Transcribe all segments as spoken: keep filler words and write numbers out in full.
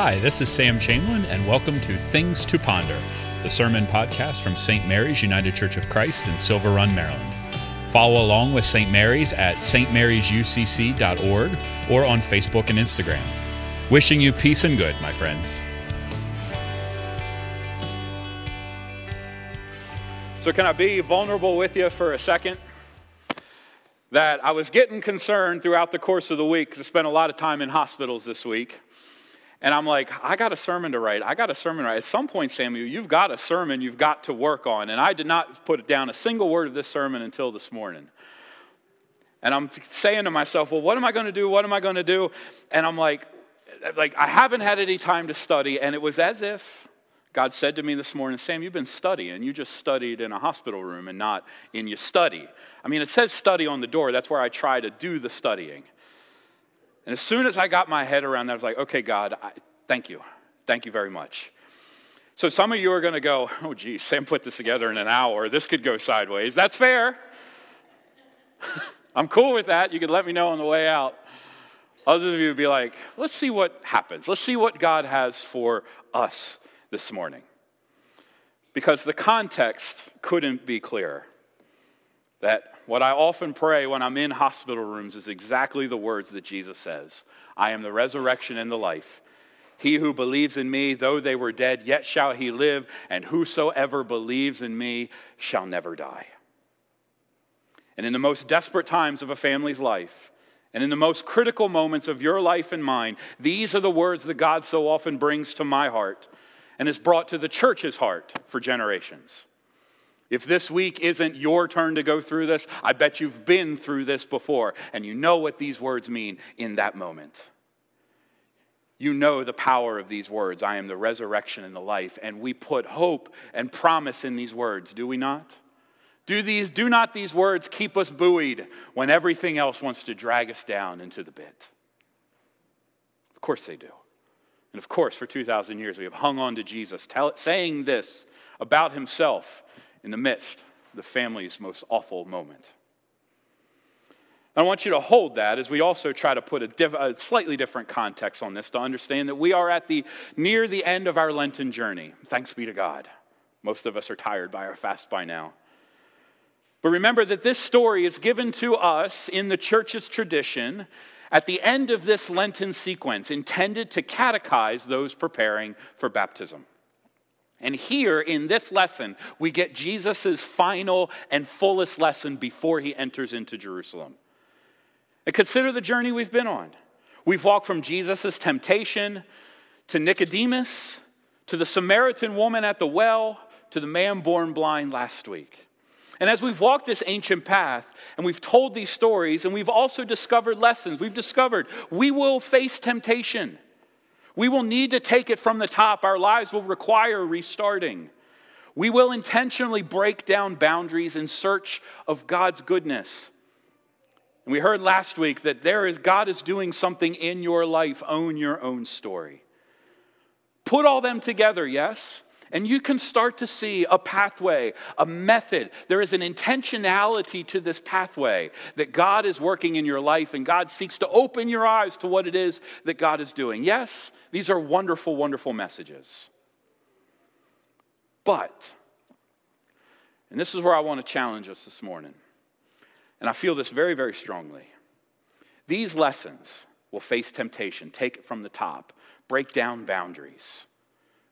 Hi, this is Sam Chamberlain, and welcome to Things to Ponder, the sermon podcast from Saint Mary's United Church of Christ in Silver Run, Maryland. Follow along with Saint Mary's at s t mary's u c c dot org or on Facebook and Instagram. Wishing you peace and good, my friends. So can I be vulnerable with you for a second? That I was getting concerned throughout the course of the week because I spent a lot of time in hospitals this week. And I'm like, I got a sermon to write. I got a sermon to write. At some point, Samuel, you've got a sermon you've got to work on. And I did not put down a single word of this sermon until this morning. And I'm saying to myself, well, what am I going to do? What am I going to do? And I'm like, like, I haven't had any time to study. And it was as if God said to me this morning, Sam, you've been studying. You just studied in a hospital room and not in your study. I mean, it says study on the door. That's where I try to do the studying. And as soon as I got my head around that, I was like, okay, God, I, thank you. Thank you very much. So some of you are going to go, oh, geez, Sam put this together in an hour. This could go sideways. That's fair. I'm cool with that. You can let me know on the way out. Others of you would be like, let's see what happens. Let's see what God has for us this morning. Because the context couldn't be clearer. That what I often pray when I'm in hospital rooms is exactly the words that Jesus says. I am the resurrection and the life. He who believes in me, though they were dead, yet shall he live, and whosoever believes in me shall never die. And in the most desperate times of a family's life, and in the most critical moments of your life and mine, these are the words that God so often brings to my heart and has brought to the church's heart for generations. If this week isn't your turn to go through this, I bet you've been through this before, and you know what these words mean in that moment. You know the power of these words. I am the resurrection and the life, and we put hope and promise in these words, do we not? Do these, do not these words keep us buoyed when everything else wants to drag us down into the pit? Of course they do. And of course, for two thousand years, we have hung on to Jesus, tell, saying this about himself, in the midst of the family's most awful moment. I want you to hold that as we also try to put a, diff- a slightly different context on this to understand that we are at the near the end of our Lenten journey. Thanks be to God. Most of us are tired by our fast by now. But remember that this story is given to us in the church's tradition at the end of this Lenten sequence intended to catechize those preparing for baptism. And here in this lesson, we get Jesus' final and fullest lesson before he enters into Jerusalem. And consider the journey we've been on. We've walked from Jesus' temptation to Nicodemus, to the Samaritan woman at the well, to the man born blind last week. And as we've walked this ancient path, and we've told these stories, and we've also discovered lessons, we've discovered we will face temptation. We will need to take it from the top. Our lives will require restarting. We will intentionally break down boundaries in search of God's goodness. And we heard last week that there is God is doing something in your life. Own your own story. Put all them together, yes, and you can start to see a pathway, a method. There is an intentionality to this pathway that God is working in your life, and God seeks to open your eyes to what it is that God is doing. Yes, these are wonderful, wonderful messages. But, and this is where I want to challenge us this morning, and I feel this very, very strongly. These lessons will face temptation, take it from the top, break down boundaries.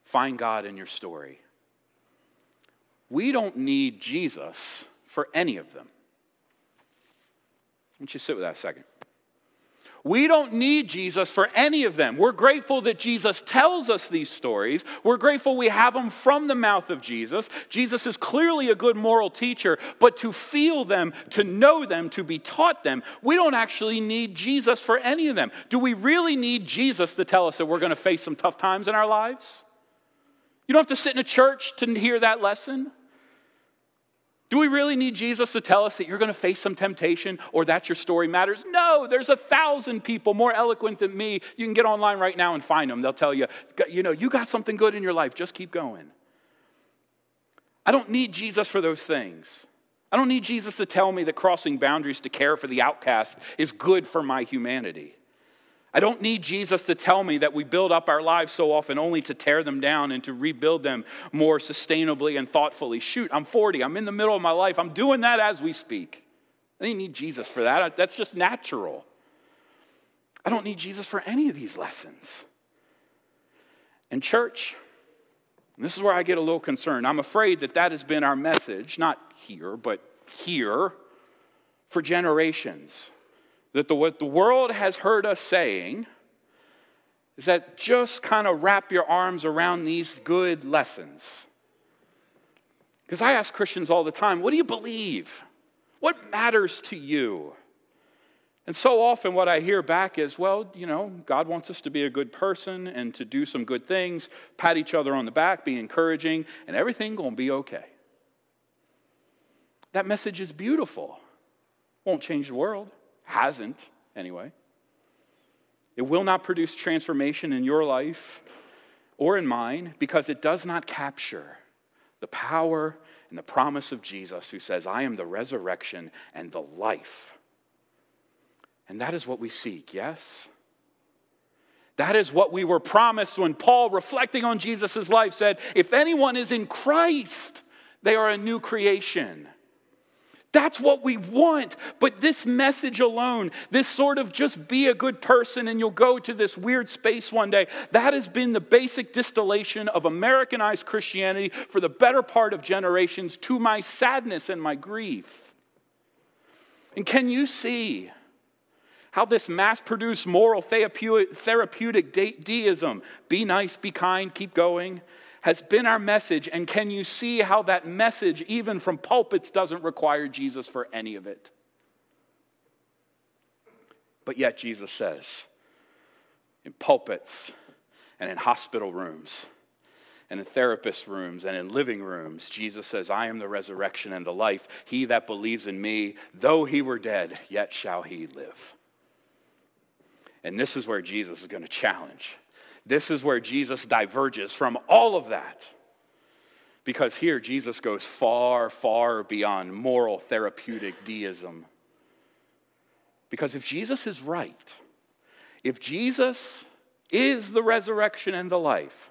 Find God in your story. We don't need Jesus for any of them. Why don't you sit with that a second? We don't need Jesus for any of them. We're grateful that Jesus tells us these stories. We're grateful we have them from the mouth of Jesus. Jesus is clearly a good moral teacher, but to feel them, to know them, to be taught them, we don't actually need Jesus for any of them. Do we really need Jesus to tell us that we're going to face some tough times in our lives? You don't have to sit in a church to hear that lesson. Do we really need Jesus to tell us that you're going to face some temptation or that your story matters? No, there's a thousand people more eloquent than me. You can get online right now and find them. They'll tell you, you know, you got something good in your life. Just keep going. I don't need Jesus for those things. I don't need Jesus to tell me that crossing boundaries to care for the outcast is good for my humanity. I don't need Jesus to tell me that we build up our lives so often only to tear them down and to rebuild them more sustainably and thoughtfully. Shoot, I'm forty. I'm in the middle of my life. I'm doing that as we speak. I didn't need Jesus for that. That's just natural. I don't need Jesus for any of these lessons. And church, and this is where I get a little concerned. I'm afraid that that has been our message, not here, but here, for generations. That the, what the world has heard us saying is that just kind of wrap your arms around these good lessons. Because I ask Christians all the time, what do you believe? What matters to you? And so often what I hear back is, well, you know, God wants us to be a good person and to do some good things, pat each other on the back, be encouraging, and everything going to be okay. That message is beautiful. Won't change the world. Hasn't, anyway. It will not produce transformation in your life or in mine because it does not capture the power and the promise of Jesus who says, I am the resurrection and the life. And that is what we seek, yes? That is what we were promised when Paul, reflecting on Jesus' life, said, if anyone is in Christ, they are a new creation. That's what we want. But this message alone, this sort of just be a good person and you'll go to this weird space one day, that has been the basic distillation of Americanized Christianity for the better part of generations, to my sadness and my grief. And can you see how this mass-produced moral therapeutic de- deism, be nice, be kind, keep going, has been our message, and can you see how that message, even from pulpits, doesn't require Jesus for any of it? But yet Jesus says, in pulpits, and in hospital rooms, and in therapist rooms, and in living rooms, Jesus says, I am the resurrection and the life. He that believes in me, though he were dead, yet shall he live. And this is where Jesus is going to challenge. This is where Jesus diverges from all of that. Because here, Jesus goes far, far beyond moral therapeutic deism. Because if Jesus is right, if Jesus is the resurrection and the life,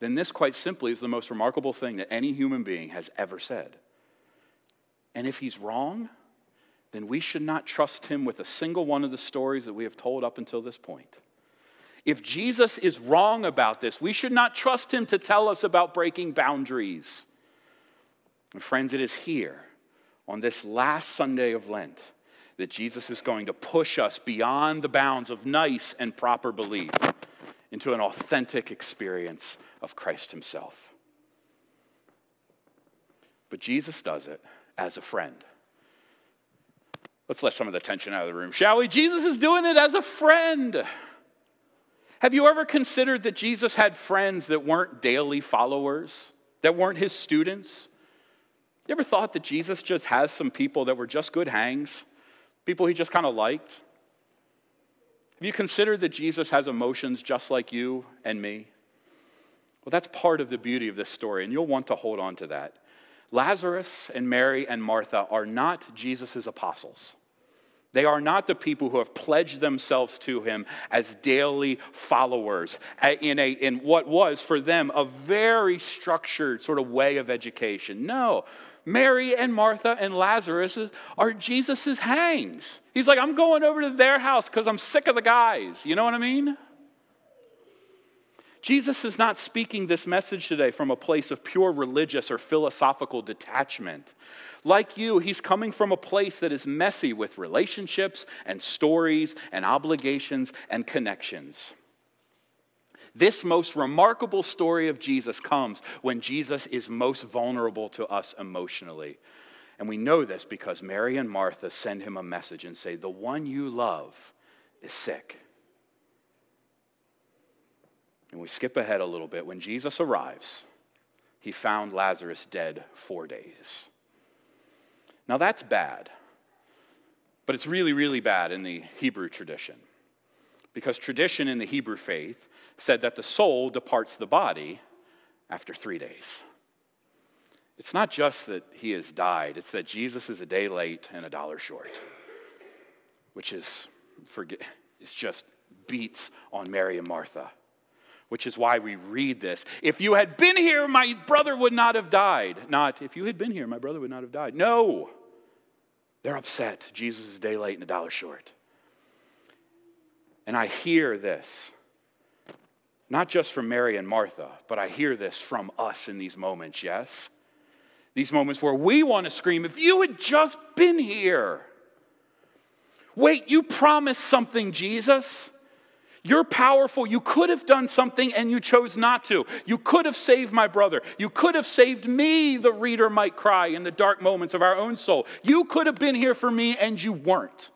then this quite simply is the most remarkable thing that any human being has ever said. And if he's wrong, then we should not trust him with a single one of the stories that we have told up until this point. If Jesus is wrong about this, we should not trust him to tell us about breaking boundaries. And friends, it is here, on this last Sunday of Lent, that Jesus is going to push us beyond the bounds of nice and proper belief into an authentic experience of Christ himself. But Jesus does it as a friend. Let's let some of the tension out of the room, shall we? Jesus is doing it as a friend. Have you ever considered that Jesus had friends that weren't daily followers, that weren't his students? You ever thought that Jesus just has some people that were just good hangs, people he just kind of liked? Have you considered that Jesus has emotions just like you and me? Well, that's part of the beauty of this story, and you'll want to hold on to that. Lazarus and Mary and Martha are not Jesus' apostles. They are not the people who have pledged themselves to him as daily followers in a in what was for them a very structured sort of way of education. No, Mary and Martha and Lazarus are Jesus' hangs. He's like, I'm going over to their house because I'm sick of the guys. You know what I mean? Jesus is not speaking this message today from a place of pure religious or philosophical detachment. Like you, he's coming from a place that is messy with relationships and stories and obligations and connections. This most remarkable story of Jesus comes when Jesus is most vulnerable to us emotionally. And we know this because Mary and Martha send him a message and say, the one you love is sick. And we skip ahead a little bit. When Jesus arrives, he found Lazarus dead four days. Now that's bad, but it's really, really bad in the Hebrew tradition, because tradition in the Hebrew faith said that the soul departs the body after three days. It's not just that he has died, it's that Jesus is a day late and a dollar short, which is, forget, is just beats on Mary and Martha, which is why we read this. If you had been here, my brother would not have died. Not, if you had been here, my brother would not have died. No. They're upset. Jesus is a day late and a dollar short. And I hear this, not just from Mary and Martha, but I hear this from us in these moments, yes? These moments where we want to scream, if you had just been here. Wait, you promised something, Jesus. You're powerful. You could have done something and you chose not to. You could have saved my brother. You could have saved me, the reader might cry in the dark moments of our own soul. You could have been here for me and you weren't.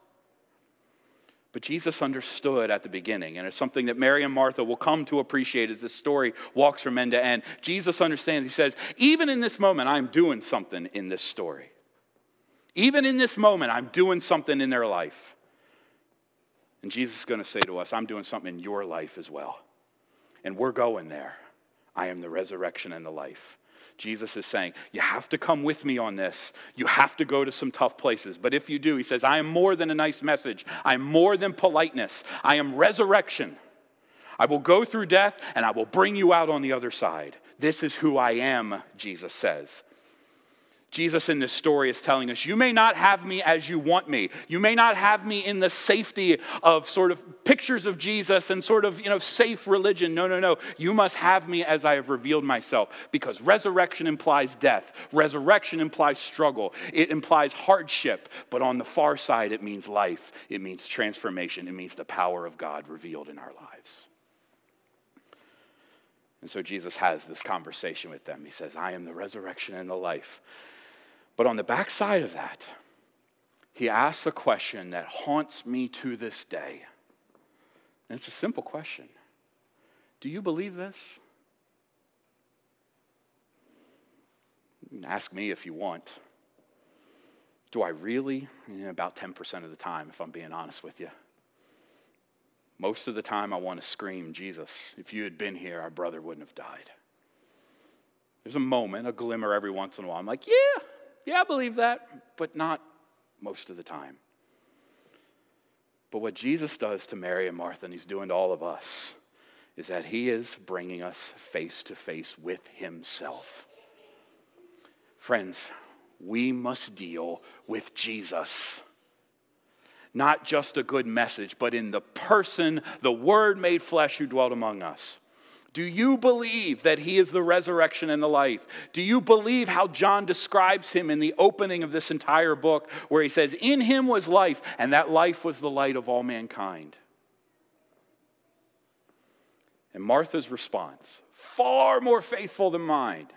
But Jesus understood at the beginning, and it's something that Mary and Martha will come to appreciate as this story walks from end to end. Jesus understands. He says, even in this moment, I'm doing something in this story. Even in this moment, I'm doing something in their life. And Jesus is going to say to us, I'm doing something in your life as well. And we're going there. I am the resurrection and the life. Jesus is saying, you have to come with me on this. You have to go to some tough places. But if you do, he says, I am more than a nice message. I am more than politeness. I am resurrection. I will go through death and I will bring you out on the other side. This is who I am, Jesus says. Jesus in this story is telling us, you may not have me as you want me. You may not have me in the safety of sort of pictures of Jesus and sort of, you know, safe religion. No, no, no. You must have me as I have revealed myself, because resurrection implies death. Resurrection implies struggle. It implies hardship. But on the far side, it means life. It means transformation. It means the power of God revealed in our lives. And so Jesus has this conversation with them. He says, I am the resurrection and the life. But on the backside of that, he asks a question that haunts me to this day. And it's a simple question. Do you believe this? You can ask me if you want. Do I really? Yeah, about ten percent of the time, if I'm being honest with you. Most of the time, I want to scream, Jesus, if you had been here, our brother wouldn't have died. There's a moment, a glimmer every once in a while. I'm like, yeah. Yeah, I believe that, but not most of the time. But what Jesus does to Mary and Martha, and he's doing to all of us, is that he is bringing us face to face with himself. Friends, we must deal with Jesus. Not just a good message, but in the person, the Word made flesh who dwelt among us. Do you believe that he is the resurrection and the life? Do you believe how John describes him in the opening of this entire book, where he says, in him was life, and that life was the light of all mankind? And Martha's response, far more faithful than mine.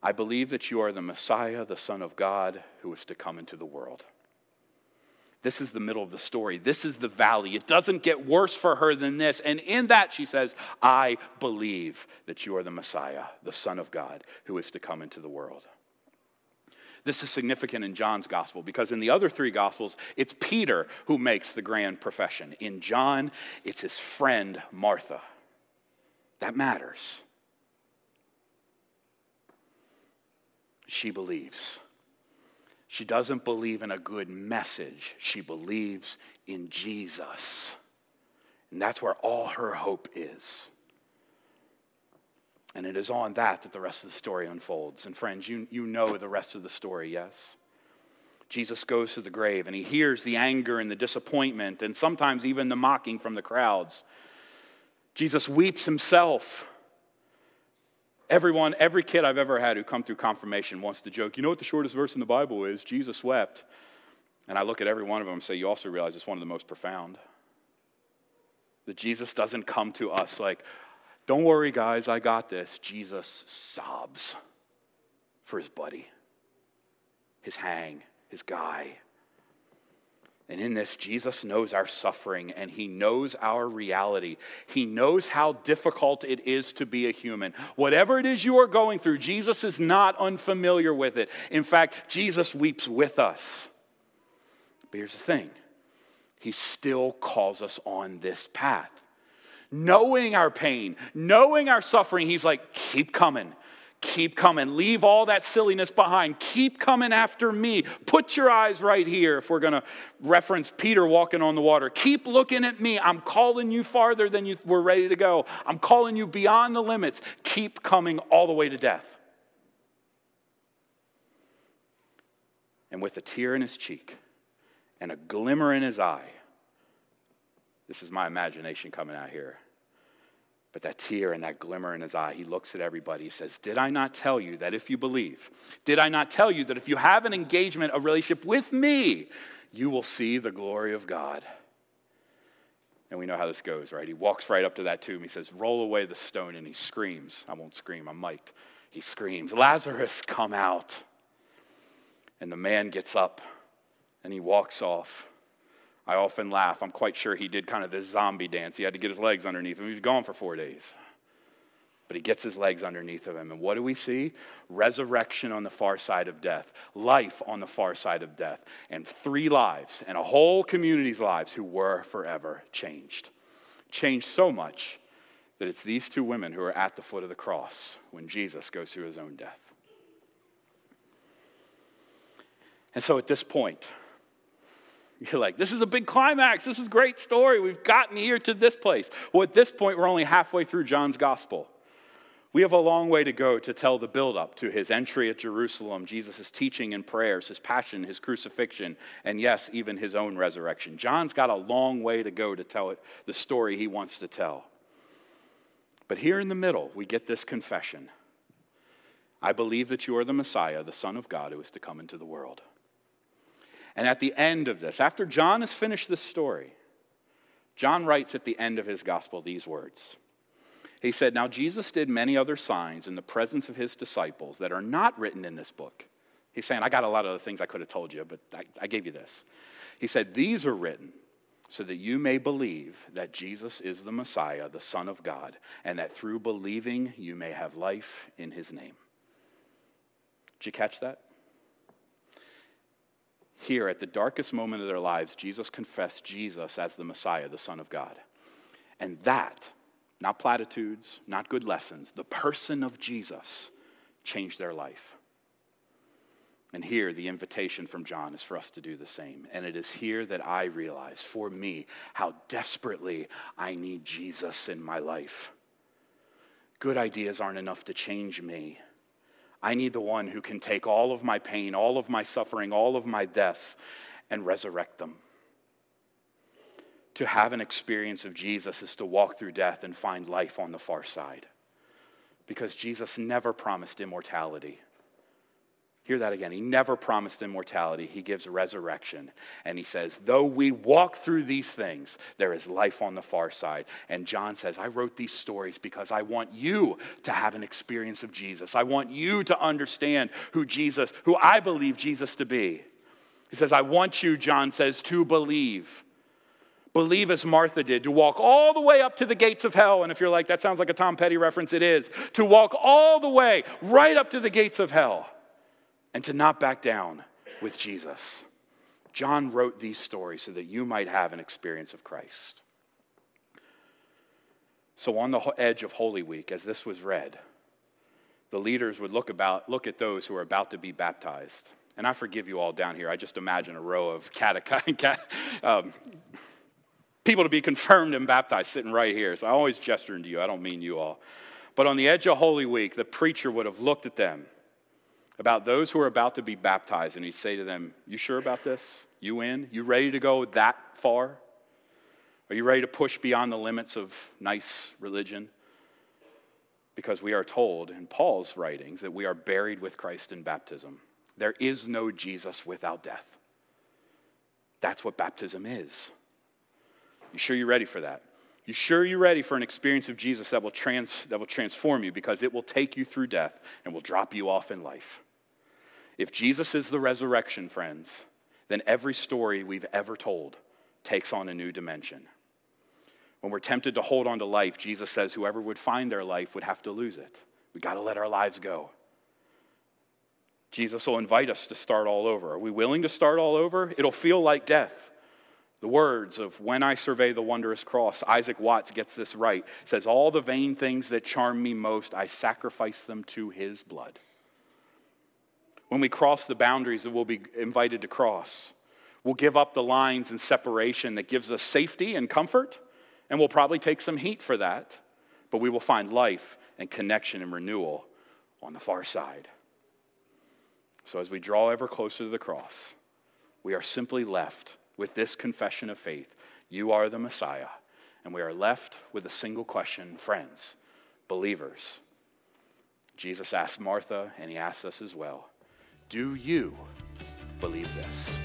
I believe that you are the Messiah, the Son of God, who is to come into the world. This is the middle of the story. This is the valley. It doesn't get worse for her than this. And in that, she says, I believe that you are the Messiah, the Son of God, who is to come into the world. This is significant in John's gospel, because in the other three gospels, it's Peter who makes the grand profession. In John, it's his friend Martha. That matters. She believes. She doesn't believe in a good message. She believes in Jesus. And that's where all her hope is. And it is on that that the rest of the story unfolds. And friends, you, you know the rest of the story, yes? Jesus goes to the grave and he hears the anger and the disappointment and sometimes even the mocking from the crowds. Jesus weeps himself. Everyone, every kid I've ever had who come through confirmation wants to joke, you know what the shortest verse in the Bible is? Jesus wept. And I look at every one of them and say, you also realize it's one of the most profound. That Jesus doesn't come to us like, don't worry guys, I got this. Jesus sobs for his buddy, his hang, his guy. And in this, Jesus knows our suffering and he knows our reality. He knows how difficult it is to be a human. Whatever it is you are going through, Jesus is not unfamiliar with it. In fact, Jesus weeps with us. But here's the thing. He still calls us on this path. Knowing our pain, knowing our suffering, he's like, keep coming. Keep coming. Leave all that silliness behind. Keep coming after me. Put your eyes right here, if we're going to reference Peter walking on the water. Keep looking at me. I'm calling you farther than you were ready to go. I'm calling you beyond the limits. Keep coming all the way to death. And with a tear in his cheek and a glimmer in his eye, this is my imagination coming out here, but that tear and that glimmer in his eye, he looks at everybody. He says, did I not tell you that if you believe, did I not tell you that if you have an engagement, a relationship with me, you will see the glory of God? And we know how this goes, right? He walks right up to that tomb. He says, roll away the stone, and he screams. I won't scream, I'm mic'd. He screams, Lazarus, come out. And the man gets up, and he walks off. I often laugh. I'm quite sure he did kind of this zombie dance. He had to get his legs underneath him. He was gone for four days. But he gets his legs underneath of him. And what do we see? Resurrection on the far side of death. Life on the far side of death. And three lives and a whole community's lives who were forever changed. Changed so much that it's these two women who are at the foot of the cross when Jesus goes through his own death. And so at this point, you're like, this is a big climax. This is a great story. We've gotten here to this place. Well, at this point, we're only halfway through John's gospel. We have a long way to go to tell the buildup to his entry at Jerusalem, Jesus' teaching and prayers, his passion, his crucifixion, and yes, even his own resurrection. John's got a long way to go to tell it, the story he wants to tell. But here in the middle, we get this confession. I believe that you are the Messiah, the Son of God, who is to come into the world. And at the end of this, after John has finished this story, John writes at the end of his gospel these words. He said, now Jesus did many other signs in the presence of his disciples that are not written in this book. He's saying, I got a lot of other things I could have told you, but I, I gave you this. He said, these are written so that you may believe that Jesus is the Messiah, the Son of God, and that through believing you may have life in his name. Did you catch that? Here, at the darkest moment of their lives, Jesus confessed Jesus as the Messiah, the Son of God. And that, not platitudes, not good lessons, the person of Jesus changed their life. And here, the invitation from John is for us to do the same. And it is here that I realize, for me, how desperately I need Jesus in my life. Good ideas aren't enough to change me. I need the one who can take all of my pain, all of my suffering, all of my deaths, and resurrect them. To have an experience of Jesus is to walk through death and find life on the far side. Because Jesus never promised immortality. Hear that again. He never promised immortality. He gives resurrection. And he says, though we walk through these things, there is life on the far side. And John says, I wrote these stories because I want you to have an experience of Jesus. I want you to understand who Jesus, who I believe Jesus to be. He says, I want you, John says, to believe. Believe as Martha did, to walk all the way up to the gates of hell. And if you're like, that sounds like a Tom Petty reference, it is. To walk all the way right up to the gates of hell. And to not back down with Jesus. John wrote these stories so that you might have an experience of Christ. So on the edge of Holy Week, as this was read, the leaders would look about, look at those who are about to be baptized. And I forgive you all down here. I just imagine a row of catech- um, people to be confirmed and baptized sitting right here. So I always gesturing to you. I don't mean you all. But on the edge of Holy Week, the preacher would have looked at them, about those who are about to be baptized, and he'd say to them, you sure about this? You in? You ready to go that far? Are you ready to push beyond the limits of nice religion? Because we are told in Paul's writings that we are buried with Christ in baptism. There is no Jesus without death. That's what baptism is. You sure you're ready for that? You sure you're ready for an experience of Jesus that will trans, that will transform you, because it will take you through death and will drop you off in life? If Jesus is the resurrection, friends, then every story we've ever told takes on a new dimension. When we're tempted to hold on to life, Jesus says whoever would find their life would have to lose it. We got to let our lives go. Jesus will invite us to start all over. Are we willing to start all over? It'll feel like death. The words of When I Survey the Wondrous Cross, Isaac Watts gets this right. It says, all the vain things that charm me most, I sacrifice them to his blood. When we cross the boundaries that we'll be invited to cross, we'll give up the lines and separation that gives us safety and comfort, and we'll probably take some heat for that, but we will find life and connection and renewal on the far side. So as we draw ever closer to the cross, we are simply left with this confession of faith: you are the Messiah. And we are left with a single question, friends, believers. Jesus asked Martha, and he asks us as well, do you believe this?